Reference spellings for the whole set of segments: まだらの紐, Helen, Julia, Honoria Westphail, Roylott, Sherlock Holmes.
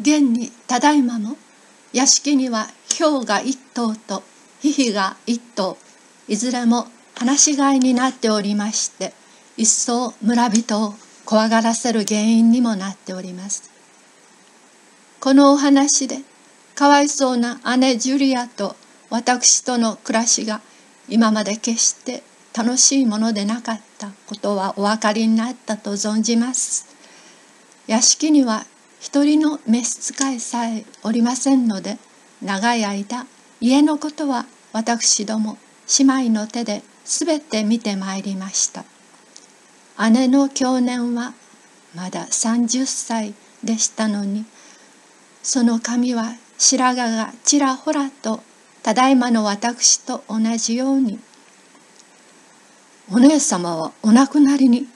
現にただいまも屋敷には豹が一頭と狒々が一頭、いずれも放し飼いになっておりまして、一層村人を怖がらせる原因にもなっております。このお話でかわいそうな姉ジュリアと私との暮らしが今まで決して楽しいものでなかったことはお分かりになったと存じます。屋敷には一人の召使いさえおりませんので、長い間家のことは私ども姉妹の手で全て見てまいりました。姉の去年はまだ30歳でしたのに、その髪は白髪がちらほらとただいまの私と同じように、お姉様はお亡くなりに、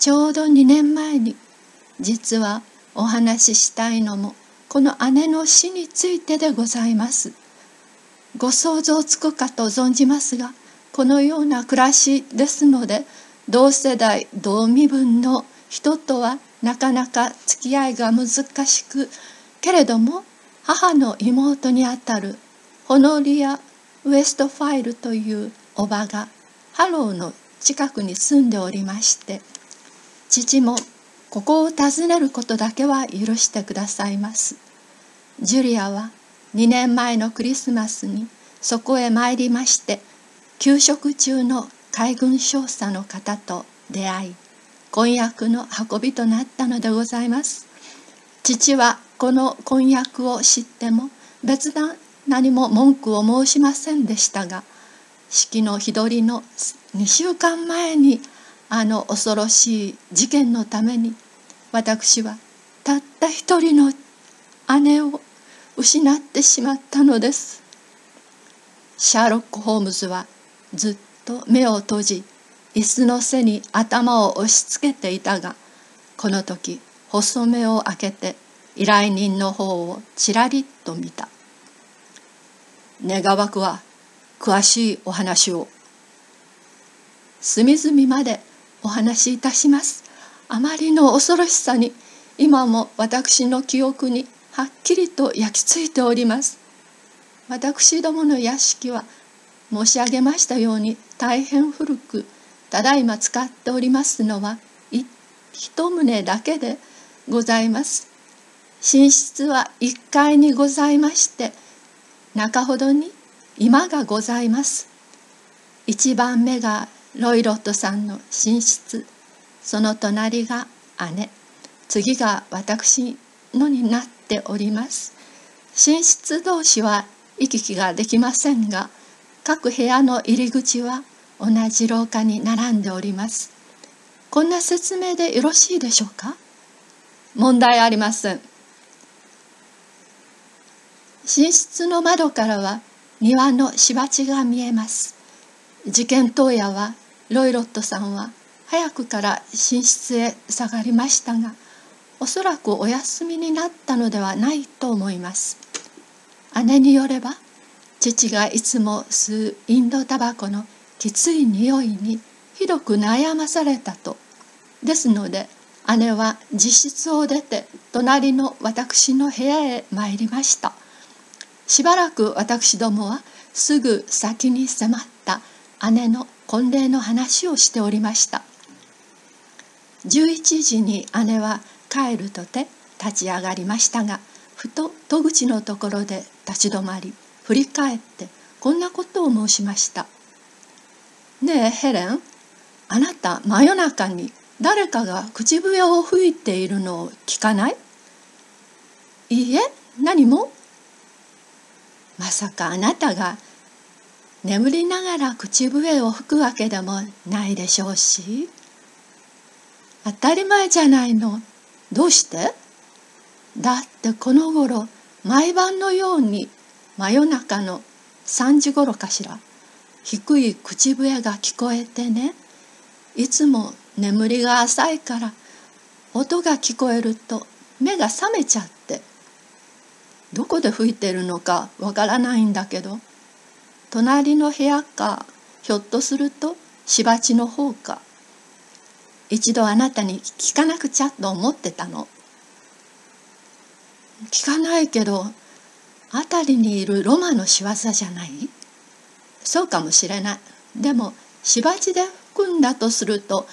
ちょうど2年前に、実はお話ししたいのもこの姉の死についてでございます。ご想像つくかと存じますが、このような暮らしですので、同世代同身分の人とはなかなか付き合いが難しく、けれども母の妹にあたるホノリア・ウエストファイルというおばがハローの近くに住んでおりまして、父もここを訪ねることだけは許してくださいます。ジュリアは2年前のクリスマスにそこへ参りまして、休職中の海軍少佐の方と出会い、婚約の運びとなったのでございます。父はこの婚約を知っても別段何も文句を申しませんでしたが、式の日取りの2週間前にあの恐ろしい事件のために、私はたった一人の姉を失ってしまったのです。シャーロック・ホームズはずっと目を閉じ、椅子の背に頭を押し付けていたが、この時細目を開けて依頼人の方をちらりと見た。願わくは詳しいお話を。隅々までお話しいたします。あまりの恐ろしさに、今も私の記憶にはっきりと焼き付いております。私どもの屋敷は、申し上げましたように大変古く、ただいま使っておりますのは一棟だけでございます。寝室は1階にございまして、中ほどに居間がございます。1番目がロイロットさんの寝室、その隣が姉、次が私のになっております。寝室同士は行き来ができませんが、各部屋の入り口は同じ廊下に並んでおります。こんな説明でよろしいでしょうか。問題ありません。寝室の窓からは庭の芝地が見えます。事件当夜はロイロットさんは早くから寝室へ下がりましたが、おそらくお休みになったのではないと思います。姉によれば、父がいつも吸うインドタバコのきつい匂いにひどく悩まされたと。ですので、姉は自室を出て隣の私の部屋へ参りました。しばらく私どもはすぐ先に迫った姉の婚礼の話をしておりました。11時に姉は帰るとて立ち上がりましたが、ふと戸口のところで立ち止まり、振り返ってこんなことを申しました。ねえヘレン、あなた真夜中に誰かが口笛を吹いているのを聞かない？いいえ、何も。まさかあなたが眠りながら口笛を吹くわけでもないでしょうし。当たり前じゃないの。どうして？だってこの頃毎晩のように真夜中の3時頃かしら、低い口笛が聞こえてね、いつも眠りが浅いから音が聞こえると目が覚めちゃって。どこで吹いてるのかわからないんだけど、隣の部屋か、ひょっとすると芝地の方か、一度あなたに聞かなくちゃと思ってたの。聞かないけど、辺りにいるロマの仕業じゃない？そうかもしれない。でもしばちで吹くんだとすると、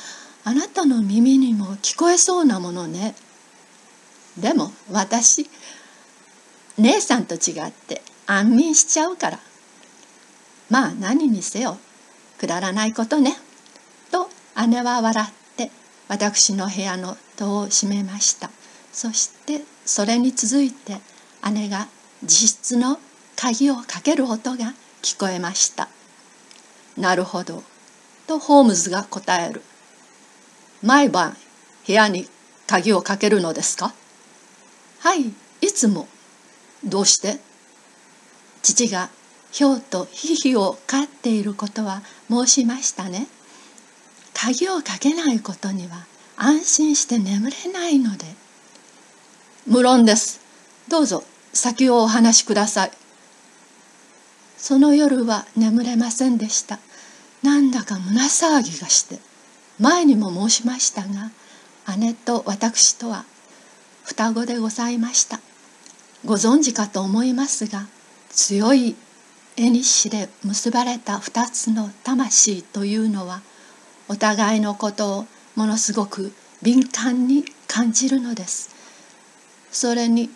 あなたの耳にも聞こえそうなものね。でも私、姉さんと違って安眠しちゃうから。まあ何にせよくだらないことね」と姉は笑って私の部屋の戸を閉めました。そしてそれに続いて姉が自室の鍵をかける音が聞こえました。なるほど、とホームズが答える。毎晩部屋に鍵をかけるのですか？はい、いつも。どうして？父がひょうとひひを飼っていることは申しましたね。鍵をかけないことには安心して眠れないので。無論です。どうぞ先をお話しください。その夜は眠れませんでした。なんだか胸騒ぎがして、前にも申しましたが、姉と私とは双子でございました。ご存知かと思いますが、強い縁で結ばれた二つの魂というのは、お互いのことをものすごく敏感に感じるのです。それに、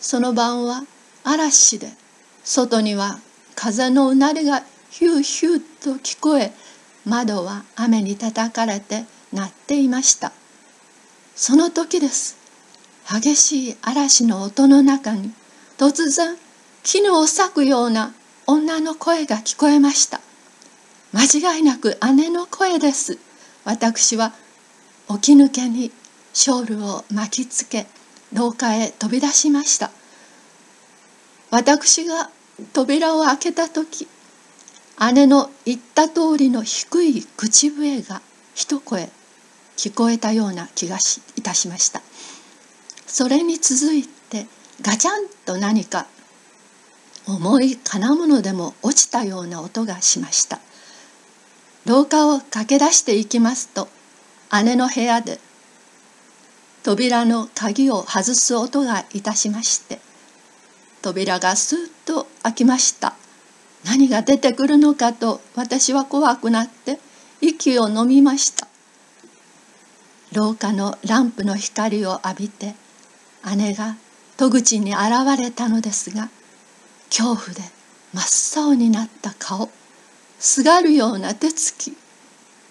その晩は嵐で、外には風のうなりがヒューヒューと聞こえ、窓は雨に叩かれて鳴っていました。その時です。激しい嵐の音の中に、突然、絹を裂くような女の声が聞こえました。間違いなく姉の声です。私は起き抜けにショールを巻きつけ、廊下へ飛び出しました。私が扉を開けた時、姉の言った通りの低い口笛が一声聞こえたような気がいたしました。それに続いてガチャンと何か重い金物でも落ちたような音がしました。廊下を駆け出していきますと、姉の部屋で扉の鍵を外す音がいたしまして、扉がスーッと開きました。何が出てくるのかと私は怖くなって息をのみました。廊下のランプの光を浴びて姉が戸口に現れたのですが、恐怖で真っ青になった顔、すがるような手つき、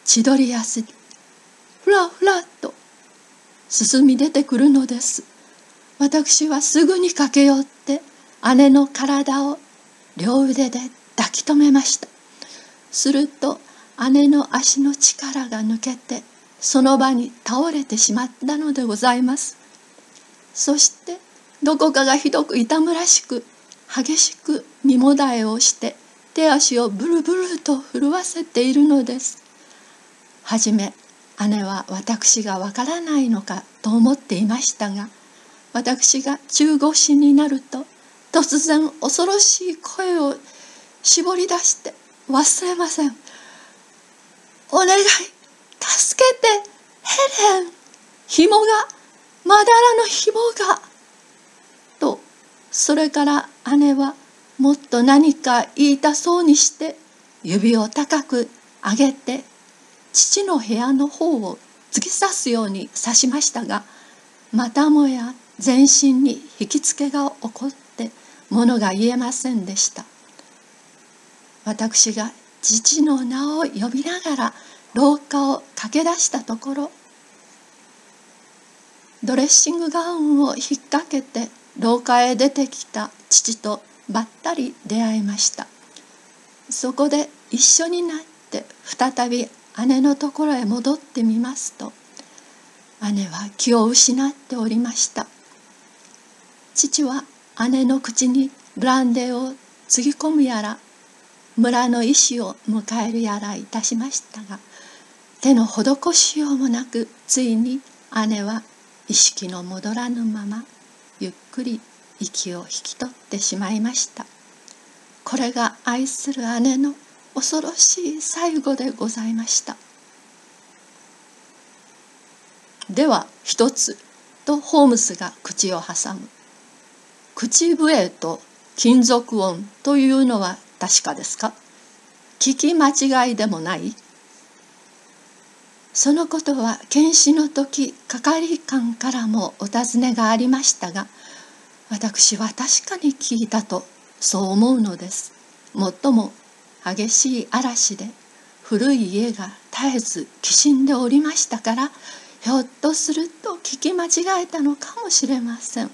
千鳥足、ふらふらと進み出てくるのです。私はすぐに駆け寄って姉の体を両腕で抱き留めました。すると姉の足の力が抜けて、その場に倒れてしまったのでございます。そしてどこかがひどく痛むらしく、激しく身もだえをして手足をブルブルと震わせているのです。はじめ姉は私がわからないのかと思っていましたが、私が中腰になると突然恐ろしい声を絞り出して忘れません。お願い、助けて、ヘレン、紐が、まだらの紐が。と、それから姉はもっと何か言いたそうにして指を高く上げて、父の部屋の方を突き刺すように刺しましたが、またもや全身に引きつけが起こって物が言えませんでした。私が父の名を呼びながら廊下を駆け出したところ、ドレッシングガウンを引っ掛けて廊下へ出てきた父とばったり出会いました。そこで一緒になって再び姉のところへ戻ってみますと、姉は気を失っておりました。父は姉の口にブランデーをつぎ込むやら、村の医師を迎えるやらいたしましたが、手の施しようもなく、ついに姉は意識の戻らぬままゆっくり息を引き取ってしまいました。これが愛する姉の恐ろしい最後でございました。では一つ、とホームズが口を挟む。口笛と金属音というのは確かですか？聞き間違いでもない？そのことは検視の時係官からもお尋ねがありましたが、私は確かに聞いたとそう思うのです。もっとも激しい嵐で古い家が絶えずきしんでおりましたから、ひょっとすると聞き間違えたのかもしれません。